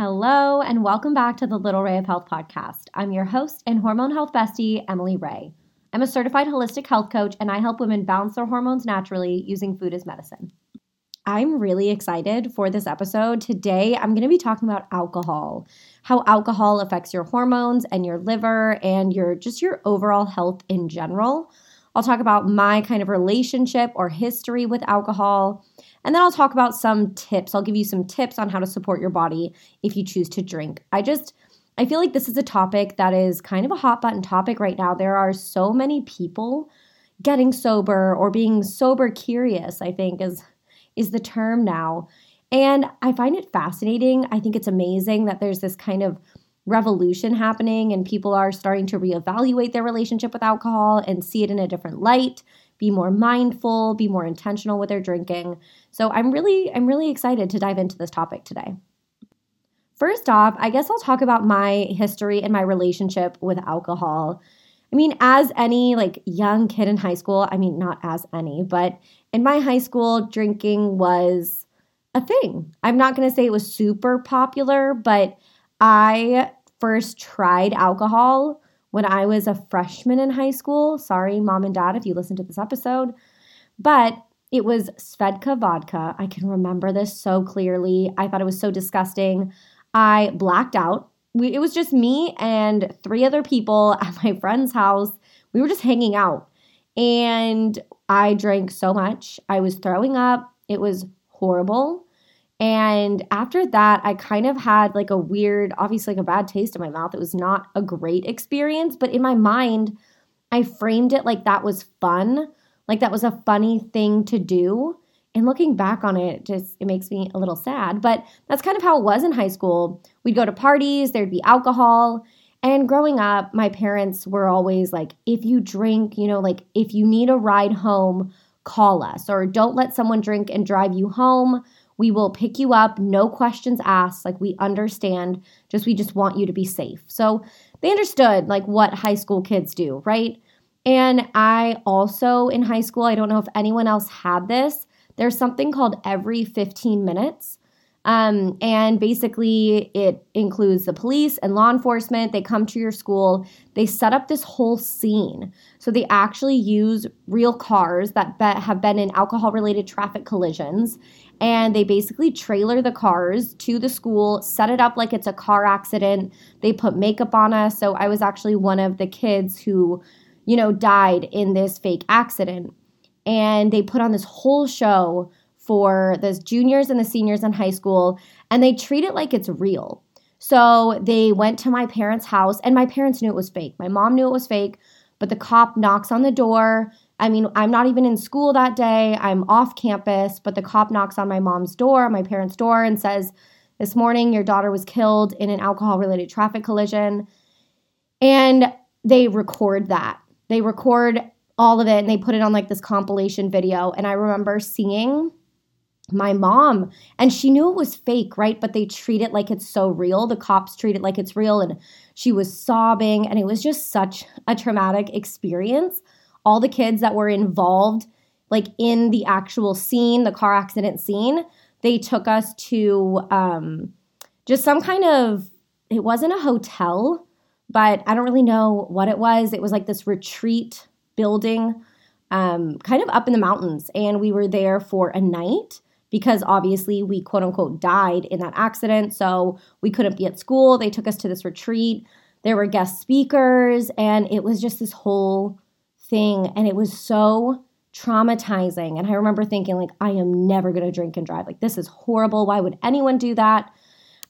Hello, and welcome back to the Little Ray of Health podcast. I'm your host and hormone health bestie, Emily Ray. I'm a certified holistic health coach, and I help women balance their hormones naturally using food as medicine. I'm really excited for this episode. Today, I'm going to be talking about alcohol, how alcohol affects your hormones and your liver and your overall health in general. I'll talk about my kind of relationship or history with alcohol, and then I'll talk about some tips. I'll give you some tips on how to support your body if you choose to drink. I feel like this is a topic that is kind of a hot button topic right now. There are so many people getting sober or being sober curious, I think is the term now. And I find it fascinating. I think it's amazing that there's this kind of revolution happening and people are starting to reevaluate their relationship with alcohol and see it in a different light, be more mindful, be more intentional with their drinking. So I'm really excited to dive into this topic today. First off, I guess I'll talk about my history and my relationship with alcohol. I mean, as any young kid in high school, but in my high school, drinking was a thing. I'm not going to say it was super popular, but I first tried alcohol when I was a freshman in high school. Sorry, mom and dad, if you listen to this episode, but it was Svedka vodka. I can remember this so clearly. I thought it was so disgusting. I blacked out. It was just me and three other people at my friend's house. We were just hanging out, and I drank so much. I was throwing up. It was horrible. And after that, I kind of had a weird, obviously a bad taste in my mouth. It was not a great experience, but in my mind, I framed it like that was fun, like that was a funny thing to do. And looking back on it, it makes me a little sad, but that's kind of how it was in high school. We'd go to parties, there'd be alcohol. And growing up, my parents were always if you drink, if you need a ride home, call us, or don't let someone drink and drive you home. We will pick you up, no questions asked. We understand, we just want you to be safe. So they understood what high school kids do, right? And I also in high school, I don't know if anyone else had this. There's something called Every 15 Minutes, and basically it includes the police and law enforcement. They come to your school. They set up this whole scene. So they actually use real cars that have been in alcohol-related traffic collisions, and they basically trailer the cars to the school, set it up like it's a car accident. They put makeup on us. So I was actually one of the kids who, died in this fake accident. And they put on this whole show for the juniors and the seniors in high school, and they treat it like it's real. So they went to my parents' house, and my parents knew it was fake. My mom knew it was fake, but the cop knocks on the door. I mean, I'm not even in school that day. I'm off campus, but the cop knocks on my parents' door, and says, "This morning, your daughter was killed in an alcohol-related traffic collision." And they record that. They record all of it, and they put it on this compilation video. And I remember seeing my mom, and she knew it was fake, right? But they treat it like it's so real. The cops treat it like it's real, and she was sobbing, and it was just such a traumatic experience. All the kids that were involved, in the actual scene, the car accident scene, they took us to just some kind of, it wasn't a hotel, but I don't really know what it was. It was this retreat building kind of up in the mountains, and we were there for a night because obviously we quote unquote died in that accident, so we couldn't be at school. They took us to this retreat. There were guest speakers, and it was just this whole thing, and it was so traumatizing. And I remember thinking I am never going to drink and drive. This is horrible. Why would anyone do that?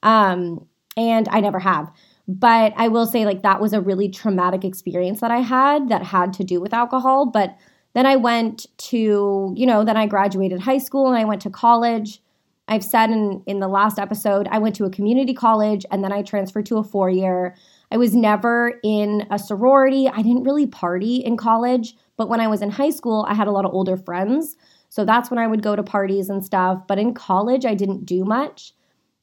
And I never have. But I will say that was a really traumatic experience that I had to do with alcohol. But then I went to, then I graduated high school and I went to college. I've said in the last episode, I went to a community college and then I transferred to a 4-year. I was never in a sorority. I didn't really party in college. But when I was in high school, I had a lot of older friends. So that's when I would go to parties and stuff. But in college, I didn't do much.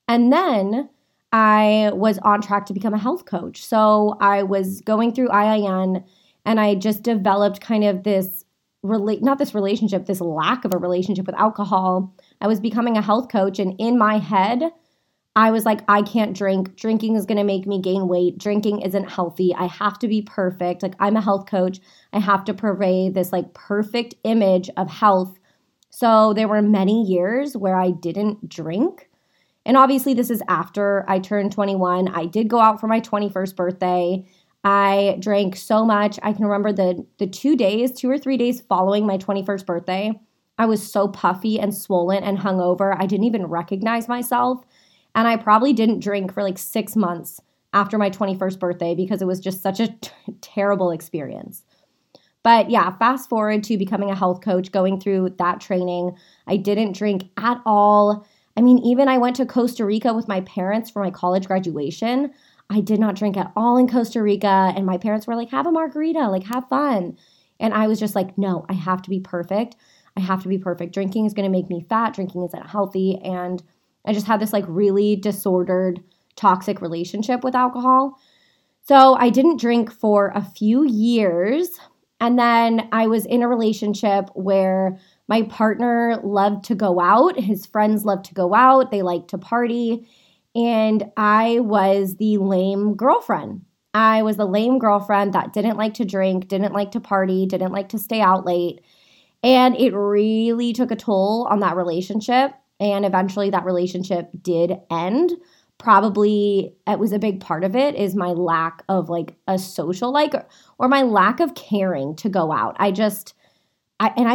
And then I was on track to become a health coach. So I was going through IIN, and I just developed kind of this lack of a relationship with alcohol. I was becoming a health coach, and in my head, I was like, I can't drink. Drinking is going to make me gain weight. Drinking isn't healthy. I have to be perfect. Like, I'm a health coach. I have to purvey this like perfect image of health. So there were many years where I didn't drink. And obviously this is after I turned 21. I did go out for my 21st birthday. I drank so much. I can remember the 2 or 3 days following my 21st birthday, I was so puffy and swollen and hungover. I didn't even recognize myself. And I probably didn't drink for like 6 months after my 21st birthday because it was just such a terrible experience. But yeah, fast forward to becoming a health coach, going through that training. I didn't drink at all. I mean, even I went to Costa Rica with my parents for my college graduation. I did not drink at all in Costa Rica. And my parents were like, have a margarita, like have fun. And I was just like, no, I have to be perfect. I have to be perfect. Drinking is going to make me fat. Drinking isn't healthy. And I just had this like really disordered, toxic relationship with alcohol. So I didn't drink for a few years. And then I was in a relationship where my partner loved to go out. His friends loved to go out. They liked to party. And I was the lame girlfriend. I was the lame girlfriend that didn't like to drink, didn't like to party, didn't like to stay out late. And it really took a toll on that relationship. And eventually that relationship did end. Probably it was a big part of it is my lack of like a social like or my lack of caring to go out. I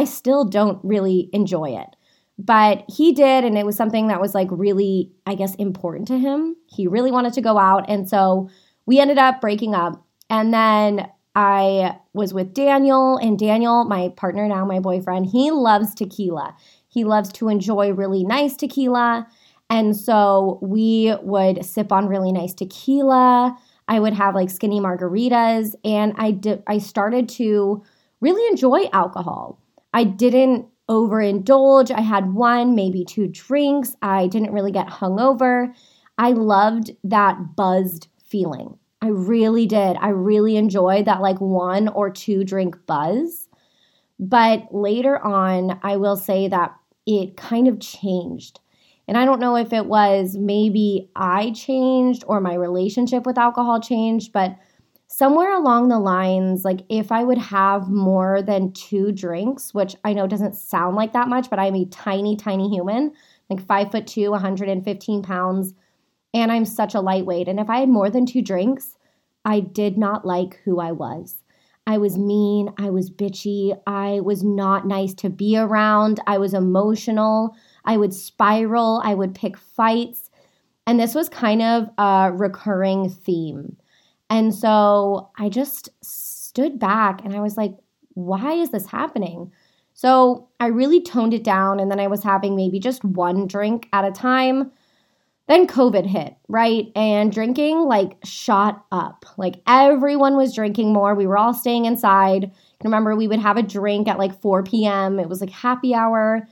still don't really enjoy it. But he did, and it was something that was like really, I guess, important to him. He really wanted to go out. And so we ended up breaking up. And then I was with Daniel, and Daniel, my partner now, my boyfriend, he loves tequila. He loves to enjoy really nice tequila, and so we would sip on really nice tequila. I would have like skinny margaritas, and I started to really enjoy alcohol. I didn't overindulge. I had one, maybe two drinks. I didn't really get hungover. I loved that buzzed feeling. I really did. I really enjoyed that like one or two drink buzz. But later on, I will say that it kind of changed. And I don't know if it was maybe I changed or my relationship with alcohol changed, but somewhere along the lines, like if I would have more than two drinks, which I know doesn't sound like that much, but I'm a tiny, tiny human, like 5'2", 115 pounds, and I'm such a lightweight. And if I had more than two drinks, I did not like who I was. I was mean, I was bitchy, I was not nice to be around, I was emotional, I would spiral, I would pick fights, and this was kind of a recurring theme. And so I just stood back and I was like, why is this happening? So I really toned it down, and then I was having maybe just one drink at a time. Then COVID hit, right? And drinking like shot up. Like everyone was drinking more. We were all staying inside. I can remember we would have a drink at like 4 p.m. It was like happy hour.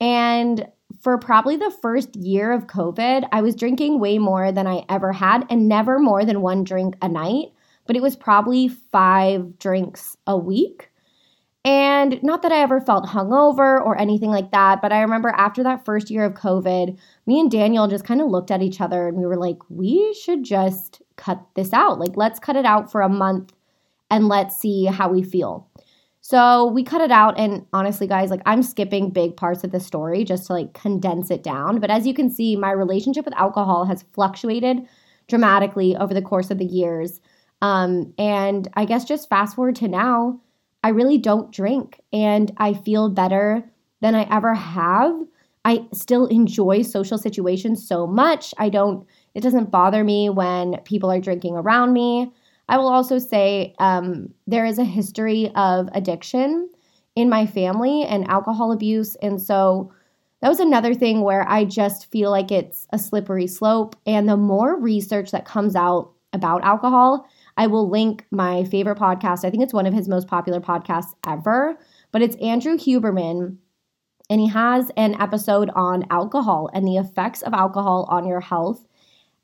And for probably the first year of COVID, I was drinking way more than I ever had and never more than one drink a night. But it was probably 5 drinks a week. And not that I ever felt hungover or anything like that, but I remember after that first year of COVID, me and Daniel just kind of looked at each other and we were like, we should just cut this out. Like, let's cut it out for a month and let's see how we feel. So we cut it out. And honestly, guys, like I'm skipping big parts of the story just to like condense it down. But as you can see, my relationship with alcohol has fluctuated dramatically over the course of the years. And I guess just fast forward to now, I really don't drink and I feel better than I ever have. I still enjoy social situations so much. It doesn't bother me when people are drinking around me. I will also say there is a history of addiction in my family and alcohol abuse. And so that was another thing where I just feel like it's a slippery slope. And the more research that comes out about alcohol, I will link my favorite podcast. I think it's one of his most popular podcasts ever, but it's Andrew Huberman, and he has an episode on alcohol and the effects of alcohol on your health,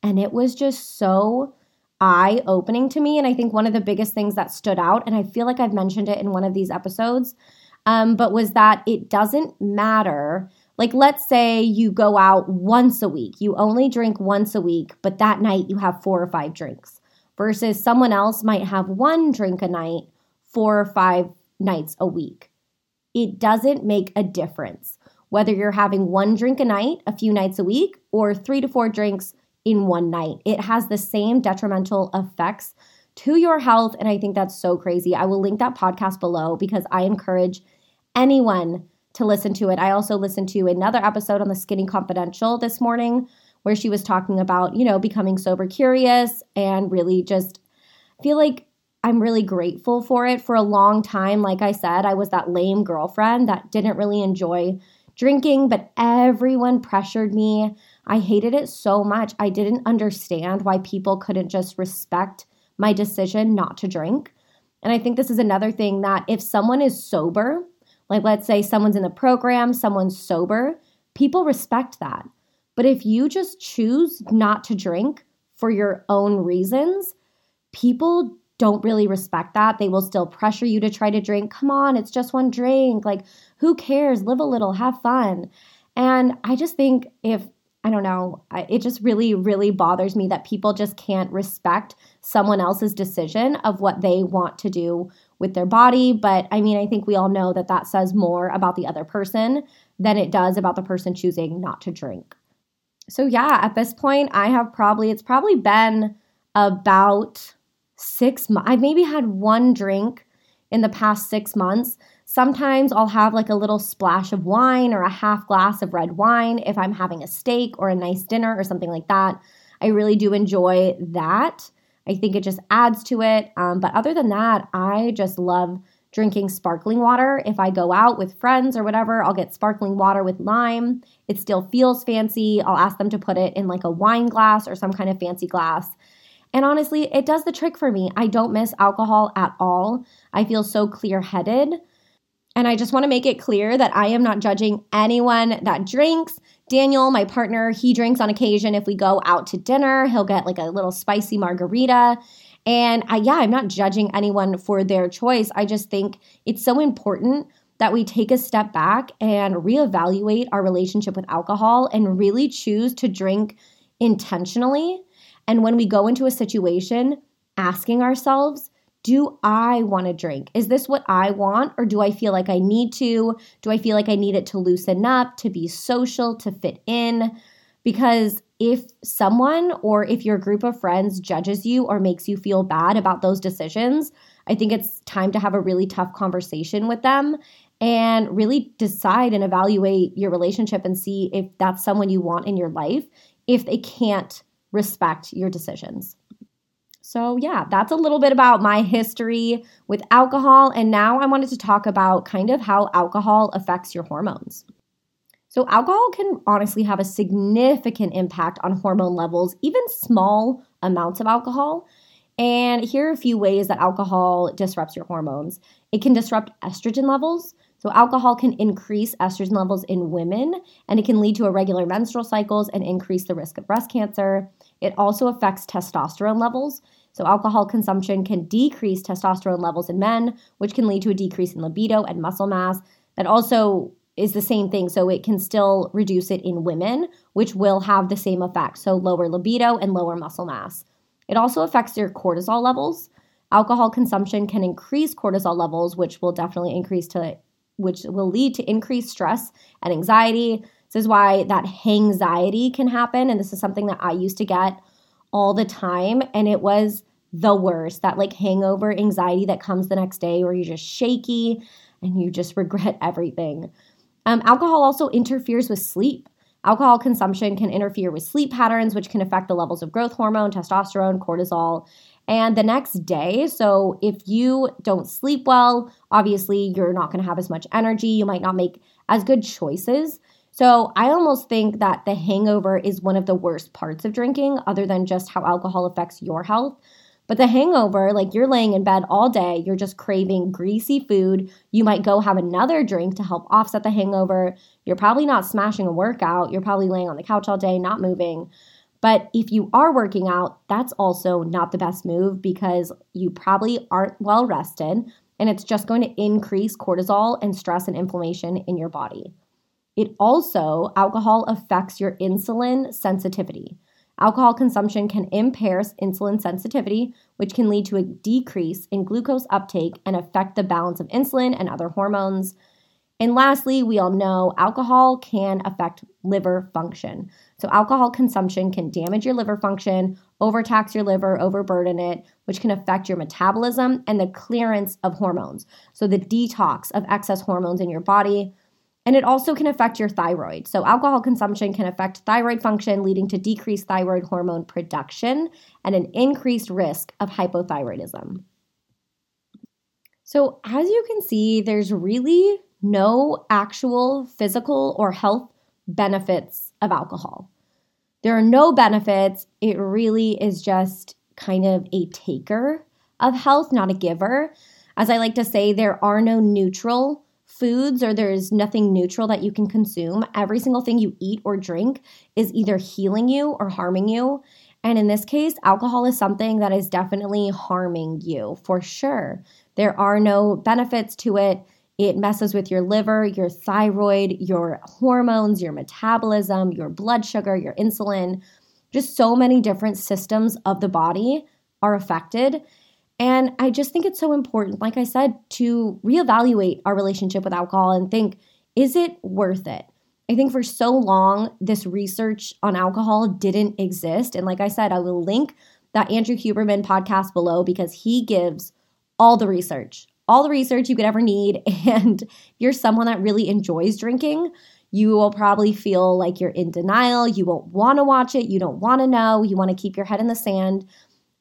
and it was just so eye-opening to me, and I think one of the biggest things that stood out, and I feel like I've mentioned it in one of these episodes, but was that it doesn't matter Like, let's say you go out once a week. You only drink once a week, but that night you have 4 or 5 drinks versus someone else might have 1 drink a night, 4 or 5 nights a week. It doesn't make a difference whether you're having 1 drink a night, a few nights a week, or 3 to 4 drinks in one night. It has the same detrimental effects to your health, and I think that's so crazy. I will link that podcast below because I encourage anyone to listen to it. I also listened to another episode on the Skinny Confidential this morning where she was talking about, you know, becoming sober curious, and really just feel like I'm really grateful for it. For a long time, like I said, I was that lame girlfriend that didn't really enjoy drinking, but everyone pressured me. I hated it so much. I didn't understand why people couldn't just respect my decision not to drink. And I think this is another thing that if someone is sober, like let's say someone's in the program, someone's sober, people respect that. But if you just choose not to drink for your own reasons, people don't really respect that. They will still pressure you to try to drink. Come on, it's just 1 drink. Like, who cares? Live a little, have fun. And I just think it just really, really bothers me that people just can't respect someone else's decision of what they want to do with their body. But I mean, I think we all know that that says more about the other person than it does about the person choosing not to drink. So yeah, at this point, it's probably been about 6 months. I've maybe had 1 drink in the past 6 months. Sometimes I'll have like a little splash of wine or a half glass of red wine if I'm having a steak or a nice dinner or something like that. I really do enjoy that. I think it just adds to it. But other than that, I just love drinking sparkling water. If I go out with friends or whatever, I'll get sparkling water with lime. It still feels fancy. I'll ask them to put it in like a wine glass or some kind of fancy glass. And honestly, it does the trick for me. I don't miss alcohol at all. I feel so clear-headed. And I just want to make it clear that I am not judging anyone that drinks. Daniel, my partner, he drinks on occasion. If we go out to dinner, he'll get like a little spicy margarita. And I'm not judging anyone for their choice. I just think it's so important that we take a step back and reevaluate our relationship with alcohol and really choose to drink intentionally. And when we go into a situation, asking ourselves, do I want to drink? Is this what I want, or do I feel like I need to? Do I feel like I need it to loosen up, to be social, to fit in? Because if someone or if your group of friends judges you or makes you feel bad about those decisions, I think it's time to have a really tough conversation with them and really decide and evaluate your relationship and see if that's someone you want in your life, if they can't respect your decisions. So yeah, that's a little bit about my history with alcohol. And now I wanted to talk about kind of how alcohol affects your hormones. So alcohol can honestly have a significant impact on hormone levels, even small amounts of alcohol. And here are a few ways that alcohol disrupts your hormones. It can disrupt estrogen levels. So alcohol can increase estrogen levels in women, and it can lead to irregular menstrual cycles and increase the risk of breast cancer. It also affects testosterone levels. So alcohol consumption can decrease testosterone levels in men, which can lead to a decrease in libido and muscle mass. That also is the same thing. So it can still reduce it in women, which will have the same effect. So lower libido and lower muscle mass. It also affects your cortisol levels. Alcohol consumption can increase cortisol levels, which will lead to increased stress and anxiety. This is why that hangxiety can happen. And this is something that I used to get all the time. And it was the worst, that like hangover anxiety that comes the next day where you're just shaky and you just regret everything. Alcohol also interferes with sleep. Alcohol consumption can interfere with sleep patterns, which can affect the levels of growth hormone, testosterone, cortisol. And the next day, so if you don't sleep well, obviously you're not going to have as much energy. You might not make as good choices. So I almost think that the hangover is one of the worst parts of drinking, other than just how alcohol affects your health. But the hangover, like you're laying in bed all day, you're just craving greasy food. You might go have another drink to help offset the hangover. You're probably not smashing a workout. You're probably laying on the couch all day, not moving. But if you are working out, that's also not the best move because you probably aren't well rested, and it's just going to increase cortisol and stress and inflammation in your body. It also, alcohol affects your insulin sensitivity. Alcohol consumption can impair insulin sensitivity, which can lead to a decrease in glucose uptake and affect the balance of insulin and other hormones. And lastly, we all know alcohol can affect liver function. So alcohol consumption can damage your liver function, overtax your liver, overburden it, which can affect your metabolism and the clearance of hormones. So the detox of excess hormones in your body. And it also can affect your thyroid. So alcohol consumption can affect thyroid function, leading to decreased thyroid hormone production and an increased risk of hypothyroidism. So as you can see, there's really no actual physical or health benefits of alcohol. There are no benefits. It really is just kind of a taker of health, not a giver. As I like to say, there are no neutral foods, or there is nothing neutral that you can consume. Every single thing you eat or drink is either healing you or harming you. And in this case, alcohol is something that is definitely harming you for sure. There are no benefits to it. It messes with your liver, your thyroid, your hormones, your metabolism, your blood sugar, your insulin. Just so many different systems of the body are affected. And I just think it's so important, like I said, to reevaluate our relationship with alcohol and think, is it worth it? I think for so long, this research on alcohol didn't exist. And like I said, I will link that Andrew Huberman podcast below because he gives all the research you could ever need. And if you're someone that really enjoys drinking, you will probably feel like you're in denial. You won't want to watch it. You don't want to know. You want to keep your head in the sand.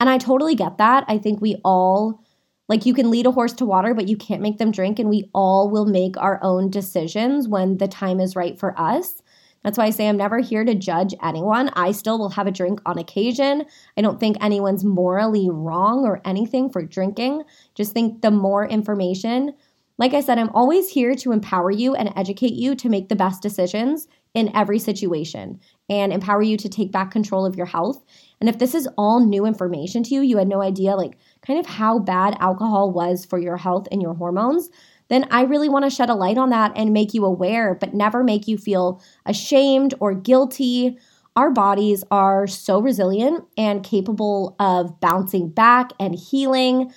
And I totally get that. I think we all, like, you can lead a horse to water, but you can't make them drink. And we all will make our own decisions when the time is right for us. That's why I say I'm never here to judge anyone. I still will have a drink on occasion. I don't think anyone's morally wrong or anything for drinking. Just think the more information. Like I said, I'm always here to empower you and educate you to make the best decisions in every situation and empower you to take back control of your health. And if this is all new information to you, you had no idea like kind of how bad alcohol was for your health and your hormones, then I really want to shed a light on that and make you aware, but never make you feel ashamed or guilty. Our bodies are so resilient and capable of bouncing back and healing.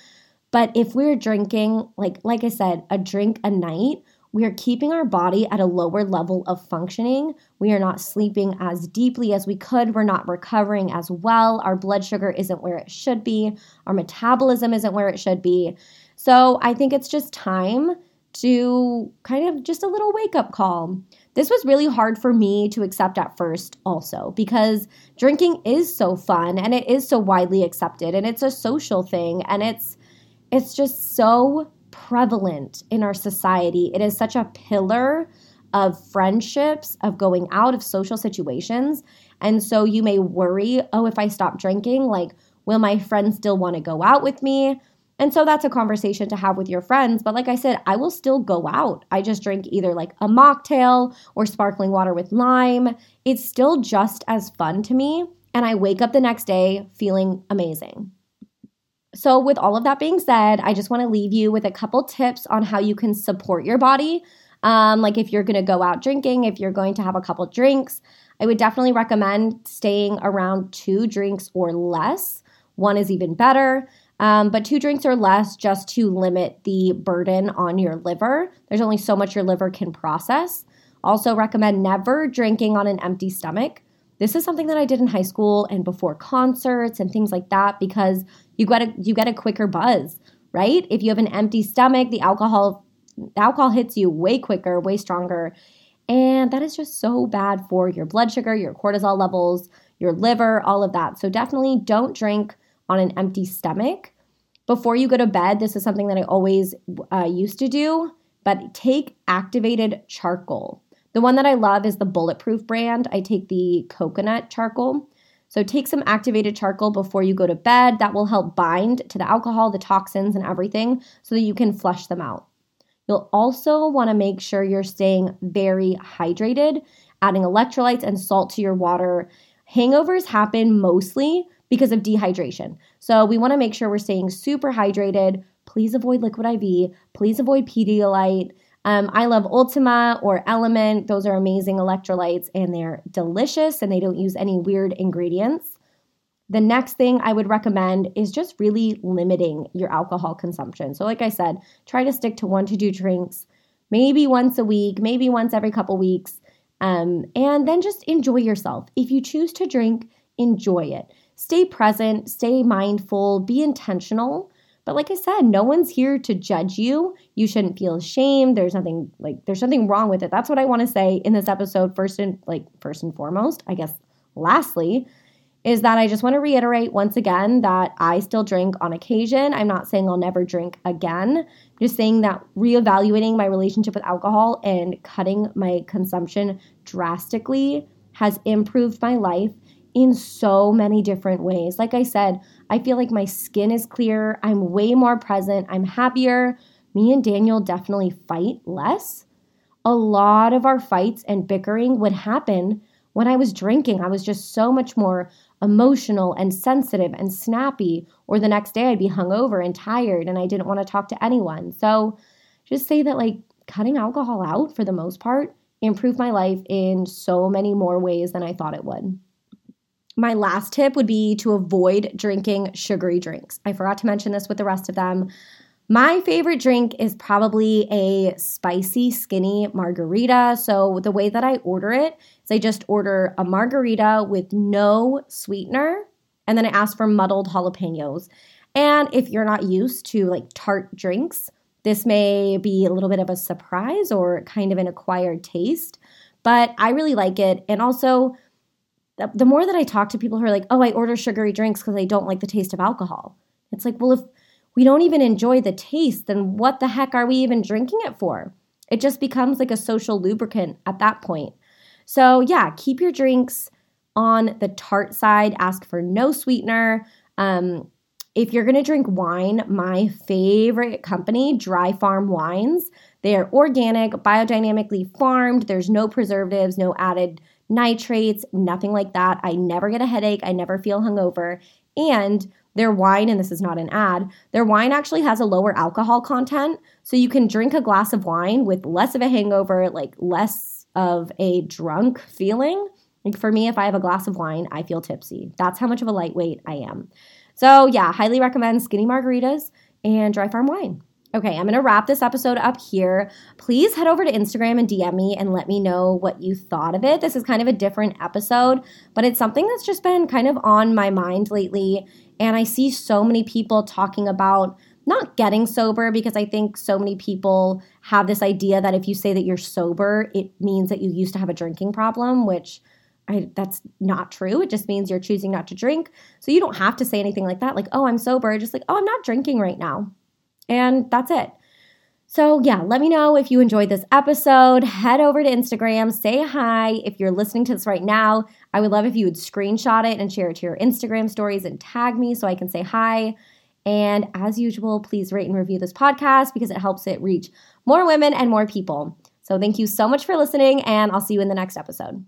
But if we're drinking, like I said, a drink a night, we are keeping our body at a lower level of functioning. We are not sleeping as deeply as we could. We're not recovering as well. Our blood sugar isn't where it should be. Our metabolism isn't where it should be. So I think it's just time to kind of just a little wake-up call. This was really hard for me to accept at first also because drinking is so fun and it is so widely accepted and it's a social thing and it's just so prevalent in our society. It is such a pillar of friendships, of going out, of social situations. And so you may worry, oh, if I stop drinking, like, will my friends still want to go out with me? And so that's a conversation to have with your friends. But like I said, I will still go out. I just drink either like a mocktail or sparkling water with lime. It's still just as fun to me. And I wake up the next day feeling amazing. So with all of that being said, I just want to leave you with a couple tips on how you can support your body. Like if you're going to go out drinking, if you're going to have a couple drinks, I would definitely recommend staying around 2 drinks or less. 1 is even better. But 2 drinks or less just to limit the burden on your liver. There's only so much your liver can process. Also recommend never drinking on an empty stomach. This is something that I did in high school and before concerts and things like that because you get a quicker buzz, right? If you have an empty stomach, the alcohol hits you way quicker, way stronger. And that is just so bad for your blood sugar, your cortisol levels, your liver, all of that. So definitely don't drink on an empty stomach. Before you go to bed, this is something that I always used to do, but take activated charcoal. The one that I love is the Bulletproof brand. I take the coconut charcoal. So take some activated charcoal before you go to bed. That will help bind to the alcohol, the toxins, and everything so that you can flush them out. You'll also want to make sure you're staying very hydrated, adding electrolytes and salt to your water. Hangovers happen mostly because of dehydration. So we want to make sure we're staying super hydrated. Please avoid Liquid IV. Please avoid Pedialyte. I love Ultima or Element. Those are amazing electrolytes and they're delicious and they don't use any weird ingredients. The next thing I would recommend is just really limiting your alcohol consumption. So like I said, try to stick to 1 to 2 drinks, maybe once a week, maybe once every couple weeks, and then just enjoy yourself. If you choose to drink, enjoy it. Stay present, stay mindful, be intentional. But like I said, no one's here to judge you. You shouldn't feel ashamed. There's nothing wrong with it. That's what I want to say in this episode first and foremost, I guess lastly, is that I just want to reiterate once again that I still drink on occasion. I'm not saying I'll never drink again. I'm just saying that reevaluating my relationship with alcohol and cutting my consumption drastically has improved my life in so many different ways. Like I said, I feel like my skin is clear. I'm way more present. I'm happier. Me and Daniel definitely fight less. A lot of our fights and bickering would happen when I was drinking. I was just so much more emotional and sensitive and snappy, or the next day I'd be hungover and tired and I didn't want to talk to anyone. So just say that cutting alcohol out for the most part improved my life in so many more ways than I thought it would. My last tip would be to avoid drinking sugary drinks. I forgot to mention this with the rest of them. My favorite drink is probably a spicy skinny margarita. So the way that I order it is I just order a margarita with no sweetener, and then I ask for muddled jalapenos. And if you're not used to tart drinks, this may be a little bit of a surprise or kind of an acquired taste, but I really like it. And also, the more that I talk to people who are I order sugary drinks because I don't like the taste of alcohol. It's well, if we don't even enjoy the taste, then what the heck are we even drinking it for? It just becomes a social lubricant at that point. So yeah, keep your drinks on the tart side. Ask for no sweetener. If you're going to drink wine, my favorite company, Dry Farm Wines, they are organic, biodynamically farmed. There's no preservatives, no added nitrates, nothing like that. I never get a headache. I never feel hungover. And their wine, and this is not an ad, their wine actually has a lower alcohol content. So you can drink a glass of wine with less of a hangover, less of a drunk feeling. For me, if I have a glass of wine, I feel tipsy. That's how much of a lightweight I am. So yeah, highly recommend skinny margaritas and Dry Farm wine. Okay, I'm going to wrap this episode up here. Please head over to Instagram and DM me and let me know what you thought of it. This is kind of a different episode, but it's something that's just been kind of on my mind lately. And I see so many people talking about not getting sober, because I think so many people have this idea that if you say that you're sober, it means that you used to have a drinking problem, which that's not true. It just means you're choosing not to drink. So you don't have to say anything like that, oh, I'm sober. Just oh, I'm not drinking right now. And that's it. So yeah, let me know if you enjoyed this episode. Head over to Instagram, say hi. If you're listening to this right now, I would love if you would screenshot it and share it to your Instagram stories and tag me so I can say hi. And as usual, please rate and review this podcast because it helps it reach more women and more people. So thank you so much for listening, and I'll see you in the next episode.